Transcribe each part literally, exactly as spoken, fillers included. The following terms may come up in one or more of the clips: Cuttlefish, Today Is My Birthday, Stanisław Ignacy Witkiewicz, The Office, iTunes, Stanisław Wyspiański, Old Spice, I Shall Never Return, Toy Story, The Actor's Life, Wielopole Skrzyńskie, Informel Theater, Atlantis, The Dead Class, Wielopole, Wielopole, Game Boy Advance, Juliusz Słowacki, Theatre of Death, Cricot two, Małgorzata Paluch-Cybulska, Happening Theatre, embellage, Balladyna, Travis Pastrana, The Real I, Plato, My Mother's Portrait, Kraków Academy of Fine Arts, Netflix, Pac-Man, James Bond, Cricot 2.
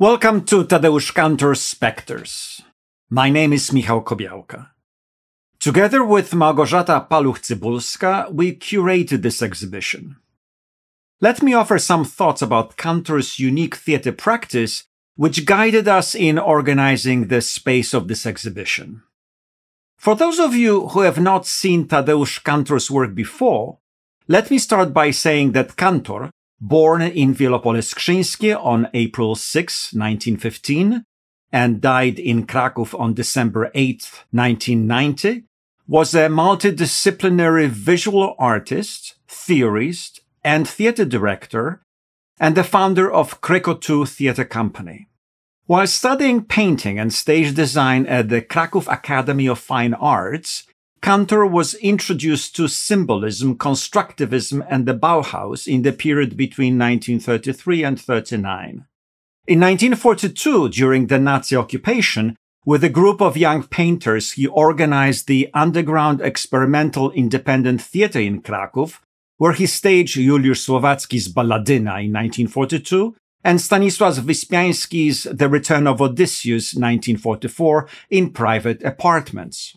Welcome to Tadeusz Kantor's Spectres. My name is Michał Kobiałka. Together with Małgorzata Paluch-Cybulska, we curated this exhibition. Let me offer some thoughts about Kantor's unique theatre practice, which guided us in organizing the space of this exhibition. For those of you who have not seen Tadeusz Kantor's work before, let me start by saying that Kantor, born in Wielopole Skrzyńskie on April sixth, nineteen fifteen, and died in Kraków on December eighth, nineteen ninety, was a multidisciplinary visual artist, theorist, and theatre director, and the founder of Cricot two theatre company. While studying painting and stage design at the Kraków Academy of Fine Arts, Kantor was introduced to symbolism, constructivism, and the Bauhaus in the period between nineteen thirty-three and thirty-nine. In nineteen forty-two, during the Nazi occupation, with a group of young painters, he organized the underground experimental independent theater in Kraków, where he staged Juliusz Słowacki's Balladyna in nineteen forty-two and Stanisław Wyspiański's The Return of Odysseus nineteen forty-four in private apartments.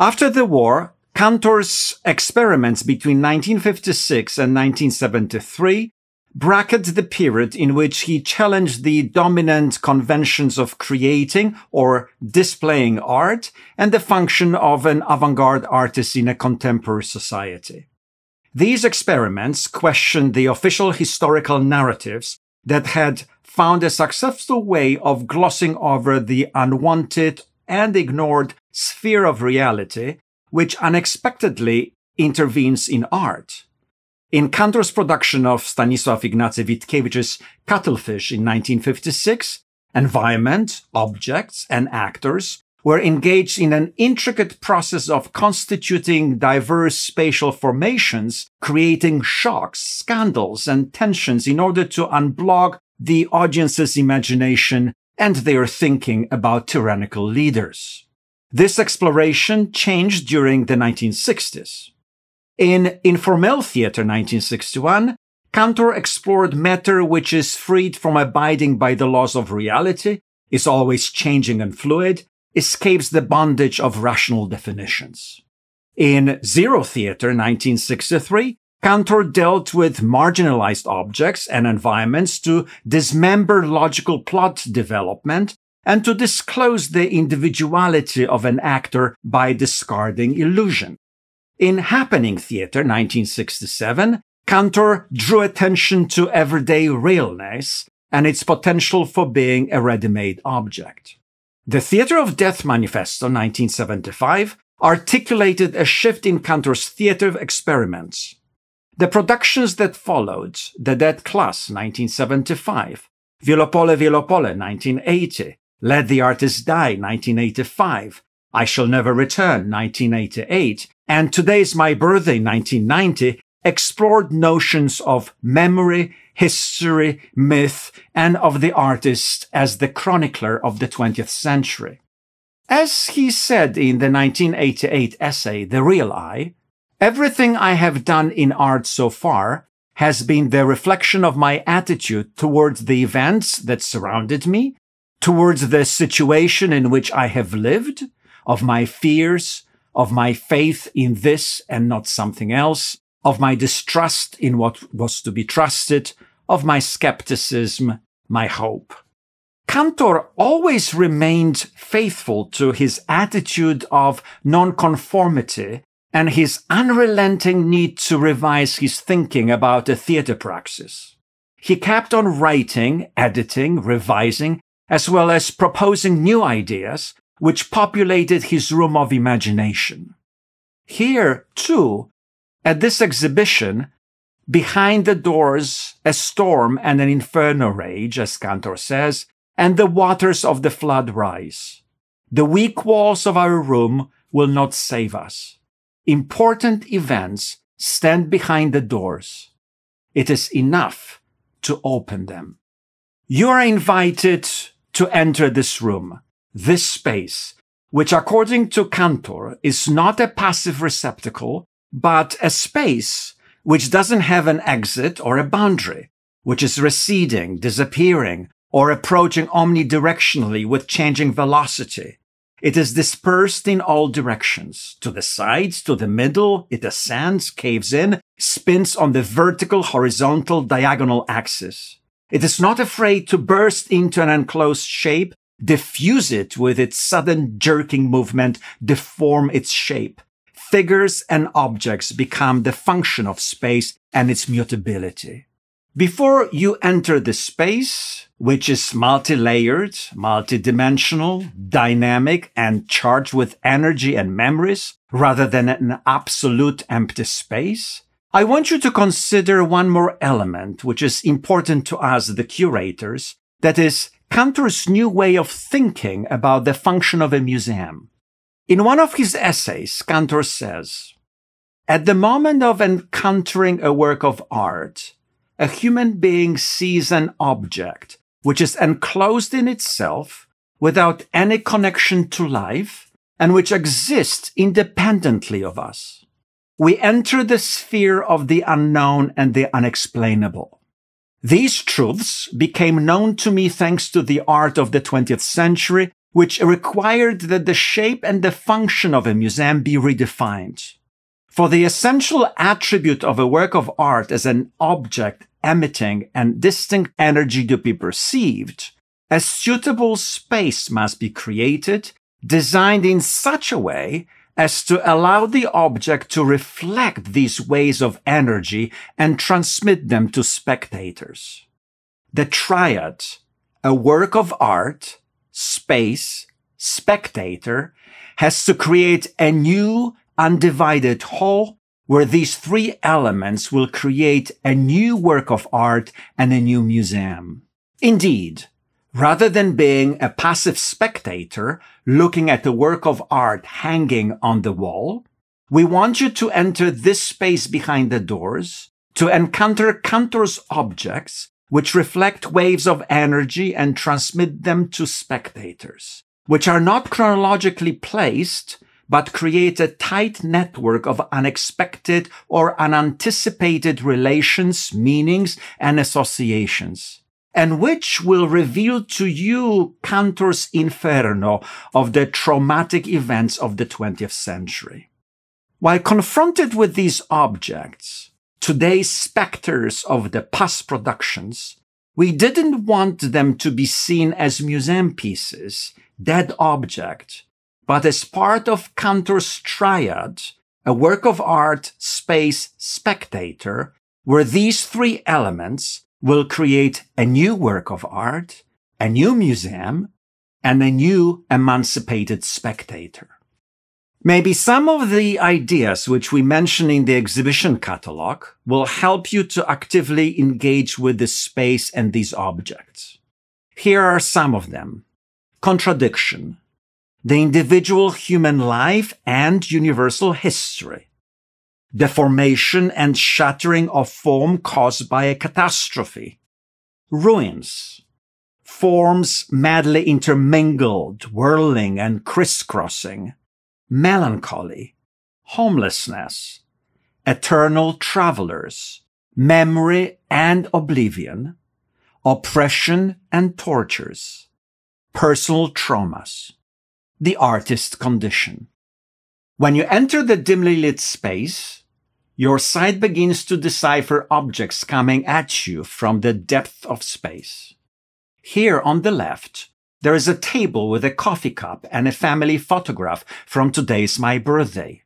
After the war, Kantor's experiments between nineteen fifty-six and nineteen seventy-three bracket the period in which he challenged the dominant conventions of creating or displaying art and the function of an avant-garde artist in a contemporary society. These experiments questioned the official historical narratives that had found a successful way of glossing over the unwanted and ignored sphere of reality, which unexpectedly intervenes in art. In Kantor's production of Stanisław Ignacy Witkiewicz's Cuttlefish in nineteen fifty-six, environment, objects, and actors were engaged in an intricate process of constituting diverse spatial formations, creating shocks, scandals, and tensions in order to unblock the audience's imagination and their thinking about tyrannical leaders. This exploration changed during the nineteen sixties. In Informel Theater nineteen sixty-one, Kantor explored matter which is freed from abiding by the laws of reality, is always changing and fluid, escapes the bondage of rational definitions. In Zero Theater nineteen sixty-three, Kantor dealt with marginalized objects and environments to dismember logical plot development and to disclose the individuality of an actor by discarding illusion. In Happening Theatre nineteen sixty-seven, Kantor drew attention to everyday realness and its potential for being a ready-made object. The Theatre of Death Manifesto nineteen seventy-five articulated a shift in Kantor's theatre experiments. The productions that followed, The Dead Class nineteen seventy-five, Wielopole Wielopole nineteen eighty, Let the Artist Die, nineteen eighty-five, I Shall Never Return, nineteen eighty-eight, and Today Is My Birthday, nineteen ninety, explored notions of memory, history, myth, and of the artist as the chronicler of the twentieth century. As he said in the nineteen eighty-eight essay, The Real I, everything I have done in art so far has been the reflection of my attitude towards the events that surrounded me, towards the situation in which I have lived, of my fears, of my faith in this and not something else, of my distrust in what was to be trusted, of my skepticism, my hope. Kantor always remained faithful to his attitude of nonconformity and his unrelenting need to revise his thinking about a theatre praxis. He kept on writing, editing, revising, as well as proposing new ideas, which populated his room of imagination. Here, too, at this exhibition, behind the doors, a storm and an inferno rage, as Kantor says, and the waters of the flood rise. The weak walls of our room will not save us. Important events stand behind the doors. It is enough to open them. You are invited to enter this room, this space, which according to Kantor is not a passive receptacle, but a space which doesn't have an exit or a boundary, which is receding, disappearing, or approaching omnidirectionally with changing velocity. It is dispersed in all directions, to the sides, to the middle, it ascends, caves in, spins on the vertical, horizontal, diagonal axis. It is not afraid to burst into an enclosed shape, diffuse it with its sudden jerking movement, deform its shape. Figures and objects become the function of space and its mutability. Before you enter the space, which is multi-layered, multidimensional, dynamic, and charged with energy and memories, rather than an absolute empty space, I want you to consider one more element which is important to us, the curators, that is, Kantor's new way of thinking about the function of a museum. In one of his essays, Kantor says, "At the moment of encountering a work of art, a human being sees an object which is enclosed in itself without any connection to life and which exists independently of us. We enter the sphere of the unknown and the unexplainable. These truths became known to me thanks to the art of the twentieth century, which required that the shape and the function of a museum be redefined. For the essential attribute of a work of art as an object emitting and distinct energy to be perceived, a suitable space must be created, designed in such a way as to allow the object to reflect these waves of energy and transmit them to spectators. The triad, a work of art, space, spectator, has to create a new undivided whole where these three elements will create a new work of art and a new museum. Indeed, rather than being a passive spectator looking at a work of art hanging on the wall, we want you to enter this space behind the doors to encounter Kantor's objects which reflect waves of energy and transmit them to spectators, which are not chronologically placed, but create a tight network of unexpected or unanticipated relations, meanings, and associations, and which will reveal to you Kantor's inferno of the traumatic events of the twentieth century. While confronted with these objects, today's specters of the past productions, we didn't want them to be seen as museum pieces, dead object, but as part of Kantor's triad, a work of art, space, spectator, where these three elements will create a new work of art, a new museum, and a new emancipated spectator." Maybe some of the ideas which we mention in the exhibition catalog will help you to actively engage with this space and these objects. Here are some of them. Contradiction. The individual human life and universal history. Deformation and shattering of form caused by a catastrophe. Ruins. Forms madly intermingled, whirling and crisscrossing. Melancholy, homelessness, eternal travelers, memory and oblivion, oppression and tortures, personal traumas, the artist condition. When you enter the dimly lit space, your sight begins to decipher objects coming at you from the depth of space. Here on the left, there is a table with a coffee cup and a family photograph from Today's My Birthday.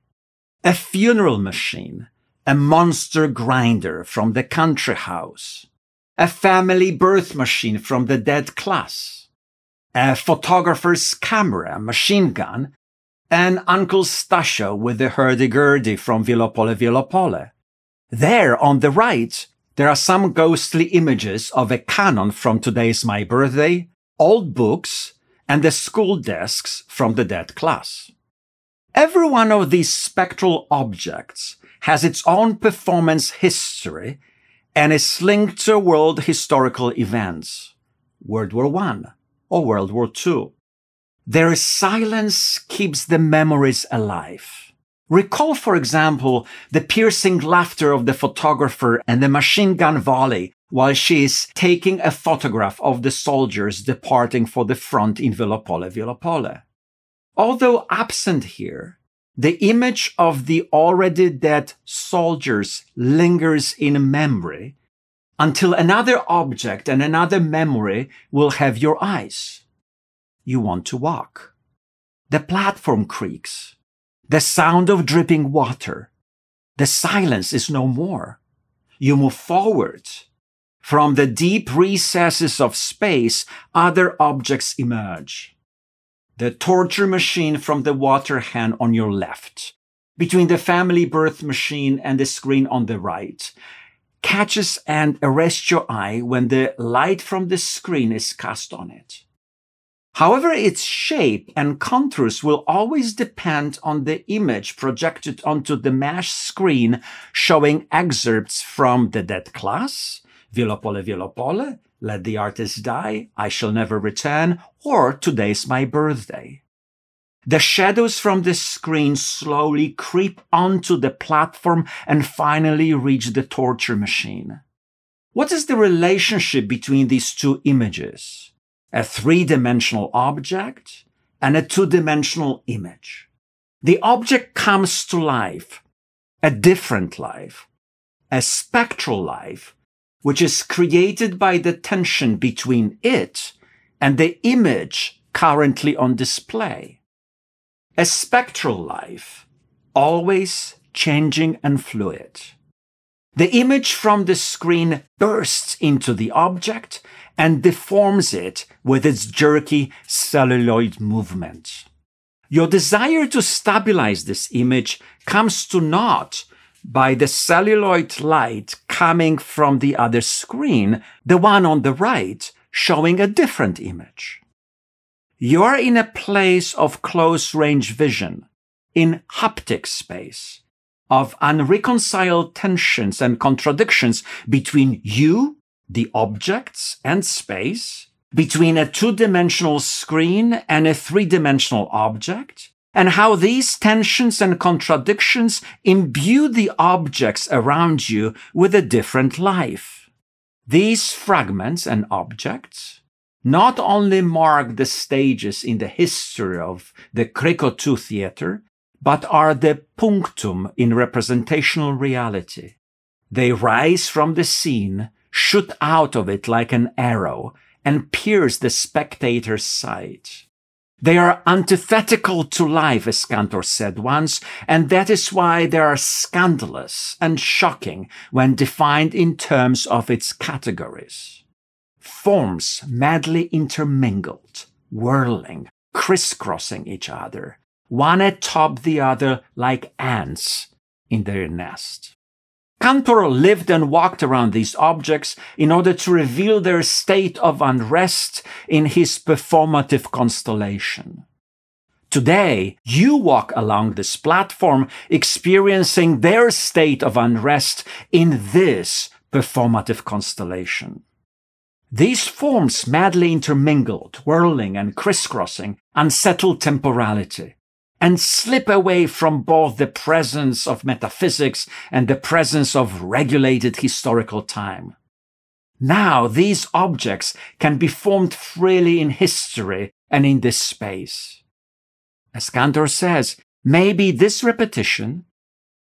A funeral machine, a monster grinder from The Country House, a family birth machine from The Dead Class, a photographer's camera, machine gun, and Uncle Stasio with the hurdy-gurdy from Wielopole, Wielopole. There on the right, there are some ghostly images of a canon from Today's My Birthday, old books, and the school desks from The Dead Class. Every one of these spectral objects has its own performance history and is linked to world historical events, World War One or World War Two. Their silence keeps the memories alive. Recall, for example, the piercing laughter of the photographer and the machine gun volley while she is taking a photograph of the soldiers departing for the front in Wielopole, Wielopole. Although absent here, the image of the already dead soldiers lingers in memory until another object and another memory will have your eyes. You want to walk. The platform creaks. The sound of dripping water. The silence is no more. You move forward. From the deep recesses of space, other objects emerge. The torture machine from the water hen on your left, between the family birth machine and the screen on the right, catches and arrests your eye when the light from the screen is cast on it. However, its shape and contours will always depend on the image projected onto the mesh screen showing excerpts from The Dead Class, Wielopole, Wielopole, Let the Artist Die, I Shall Never Return, or Today's My Birthday. The shadows from the screen slowly creep onto the platform and finally reach the torture machine. What is the relationship between these two images? A three-dimensional object and a two-dimensional image. The object comes to life, a different life, a spectral life, which is created by the tension between it and the image currently on display. A spectral life, always changing and fluid. The image from the screen bursts into the object and deforms it with its jerky celluloid movement. Your desire to stabilize this image comes to naught by the celluloid light coming from the other screen, the one on the right, showing a different image. You are in a place of close-range vision, in haptic space, of unreconciled tensions and contradictions between you, the objects, and space, between a two-dimensional screen and a three-dimensional object, and how these tensions and contradictions imbue the objects around you with a different life. These fragments and objects not only mark the stages in the history of the Cricot two theater, but are the punctum in representational reality. They rise from the scene, shoot out of it like an arrow, and pierce the spectator's side. They are antithetical to life, as Kantor said once, and that is why they are scandalous and shocking when defined in terms of its categories. Forms madly intermingled, whirling, crisscrossing each other, one atop the other like ants in their nest. Kantor lived and walked around these objects in order to reveal their state of unrest in his performative constellation. Today, you walk along this platform experiencing their state of unrest in this performative constellation. These forms madly intermingled, whirling and crisscrossing, unsettle temporality, and slip away from both the presence of metaphysics and the presence of regulated historical time. Now these objects can be formed freely in history and in this space. As Kantor says, maybe this repetition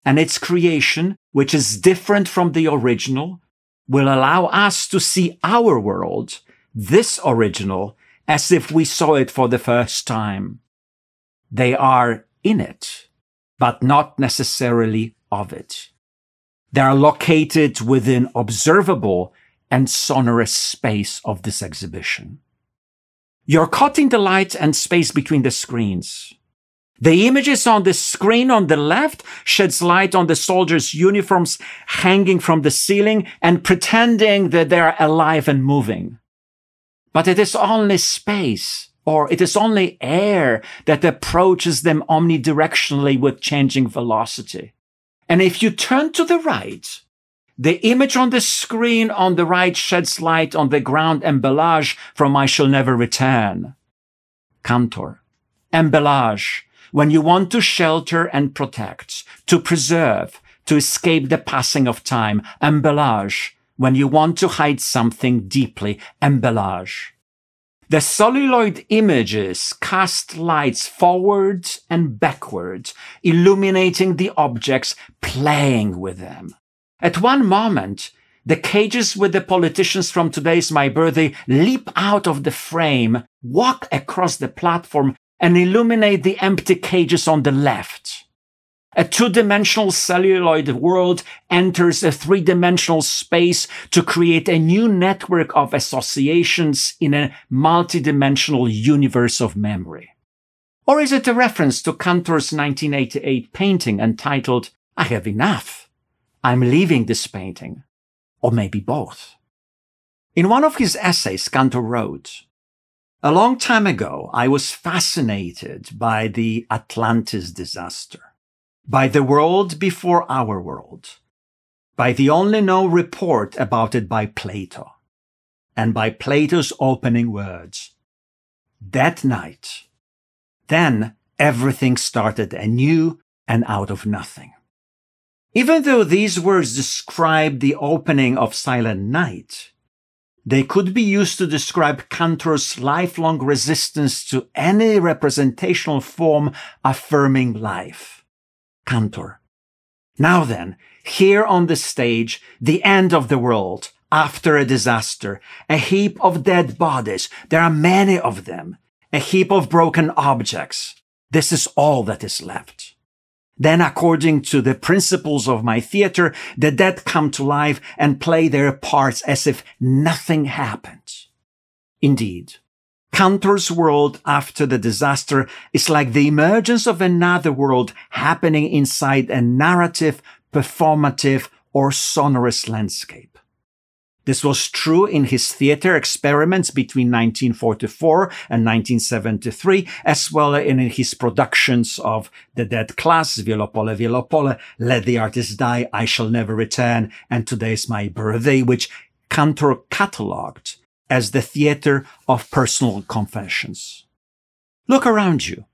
and its creation, which is different from the original, will allow us to see our world, this original, as if we saw it for the first time. They are in it, but not necessarily of it. They are located within observable and sonorous space of this exhibition. You're caught in the light and space between the screens. The images on the screen on the left sheds light on the soldiers' uniforms hanging from the ceiling and pretending that they are alive and moving. But it is only space, or it is only air that approaches them omnidirectionally with changing velocity. And if you turn to the right, the image on the screen on the right sheds light on the ground embellage from I Shall Never Return. Kantor. Embellage, when you want to shelter and protect, to preserve, to escape the passing of time. Embellage, When you want to hide something deeply, embellage. The celluloid images cast lights forwards and backwards, illuminating the objects, playing with them. At one moment, the cages with the politicians from Today's My Birthday leap out of the frame, walk across the platform, and illuminate the empty cages on the left. A two-dimensional celluloid world enters a three-dimensional space to create a new network of associations in a multidimensional universe of memory. Or is it a reference to Kantor's nineteen eighty-eight painting entitled, I Have Enough, I'm Leaving This Painting? Or maybe both. In one of his essays, Kantor wrote, a long time ago, I was fascinated by the Atlantis disaster, by the world before our world, by the only known report about it by Plato, and by Plato's opening words. That night, then everything started anew and out of nothing. Even though these words describe the opening of Silent Night, they could be used to describe Kantor's lifelong resistance to any representational form affirming life. Kantor. Now then, here on the stage, the end of the world, after a disaster, a heap of dead bodies, there are many of them, a heap of broken objects. This is all that is left. Then, according to the principles of my theater, the dead come to life and play their parts as if nothing happened. Indeed, Kantor's world after the disaster is like the emergence of another world happening inside a narrative, performative, or sonorous landscape. This was true in his theater experiments between nineteen forty-four and nineteen seventy-three, as well as in his productions of The Dead Class, Wielopole, Wielopole, Let the Artist Die, I Shall Never Return, and Today's My Birthday, which Kantor catalogued as the theater of personal confessions. Look around you.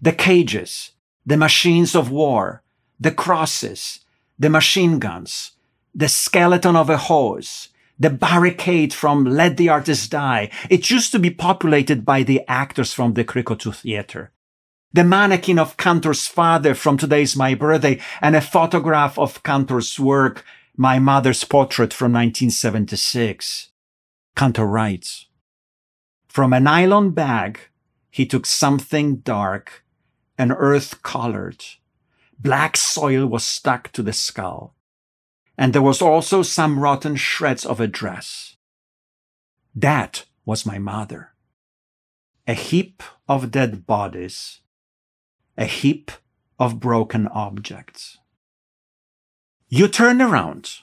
The cages, the machines of war, the crosses, the machine guns, the skeleton of a hose, the barricade from Let the Artist Die. It used to be populated by the actors from the Cricot two theater. The mannequin of Kantor's father from Today's My Birthday and a photograph of Kantor's work, My Mother's Portrait from nineteen seventy-six. Kantor writes, from a nylon bag, he took something dark and earth-colored. Black soil was stuck to the skull. And there was also some rotten shreds of a dress. That was my mother. A heap of dead bodies. A heap of broken objects. You turn around.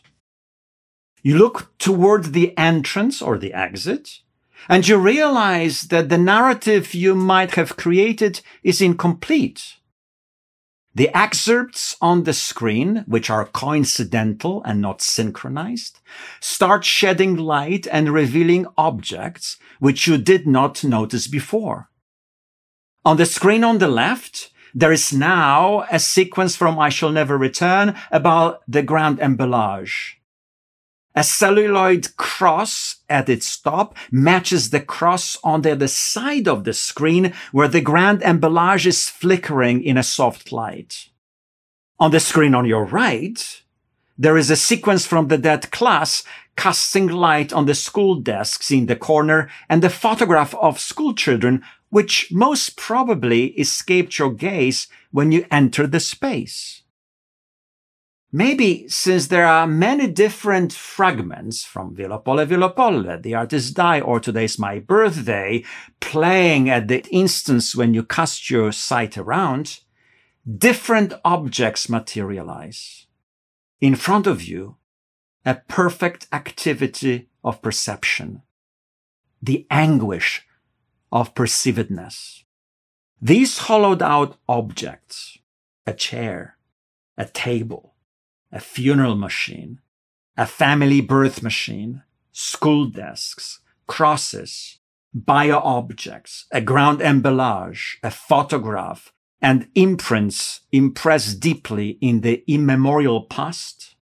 You look toward the entrance or the exit, and you realize that the narrative you might have created is incomplete. The excerpts on the screen, which are coincidental and not synchronized, start shedding light and revealing objects which you did not notice before. On the screen on the left, there is now a sequence from I Shall Never Return about the grand embellage. A celluloid cross at its top matches the cross on the other side of the screen where the grand embellage is flickering in a soft light. On the screen on your right, there is a sequence from The Dead Class casting light on the school desks in the corner and the photograph of schoolchildren, which most probably escaped your gaze when you entered the space. Maybe since there are many different fragments from Wielopole, Wielopole, The Artist Die, or Today's My Birthday, playing at the instance when you cast your sight around, different objects materialize. In front of you, a perfect activity of perception, the anguish of perceivedness. These hollowed-out objects, a chair, a table, a funeral machine, a family birth machine, school desks, crosses, bio-objects, a ground embellage, a photograph, and imprints impressed deeply in the immemorial past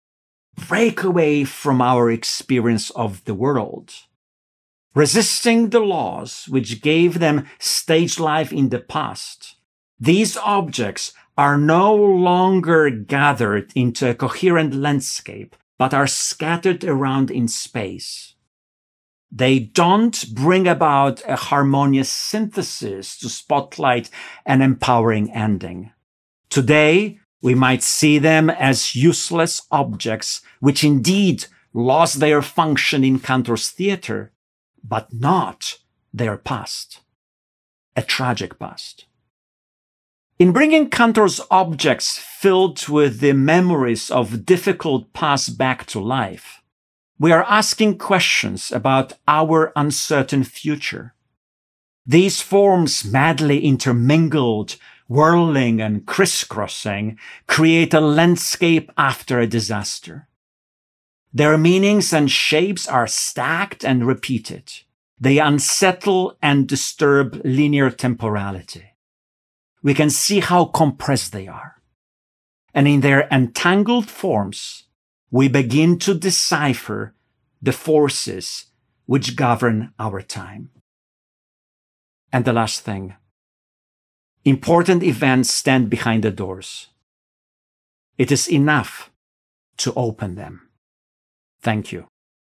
break away from our experience of the world, resisting the laws which gave them stage life in the past. These objects are no longer gathered into a coherent landscape, but are scattered around in space. They don't bring about a harmonious synthesis to spotlight an empowering ending. Today, we might see them as useless objects, which indeed lost their function in Kantor's theatre, but not their past. A tragic past. In bringing Kantor's objects filled with the memories of difficult past back to life, we are asking questions about our uncertain future. These forms, madly intermingled, whirling and crisscrossing, create a landscape after a disaster. Their meanings and shapes are stacked and repeated. They unsettle and disturb linear temporality. We can see how compressed they are. And in their entangled forms, we begin to decipher the forces which govern our time. And the last thing. Important events stand behind the doors. It is enough to open them. Thank you.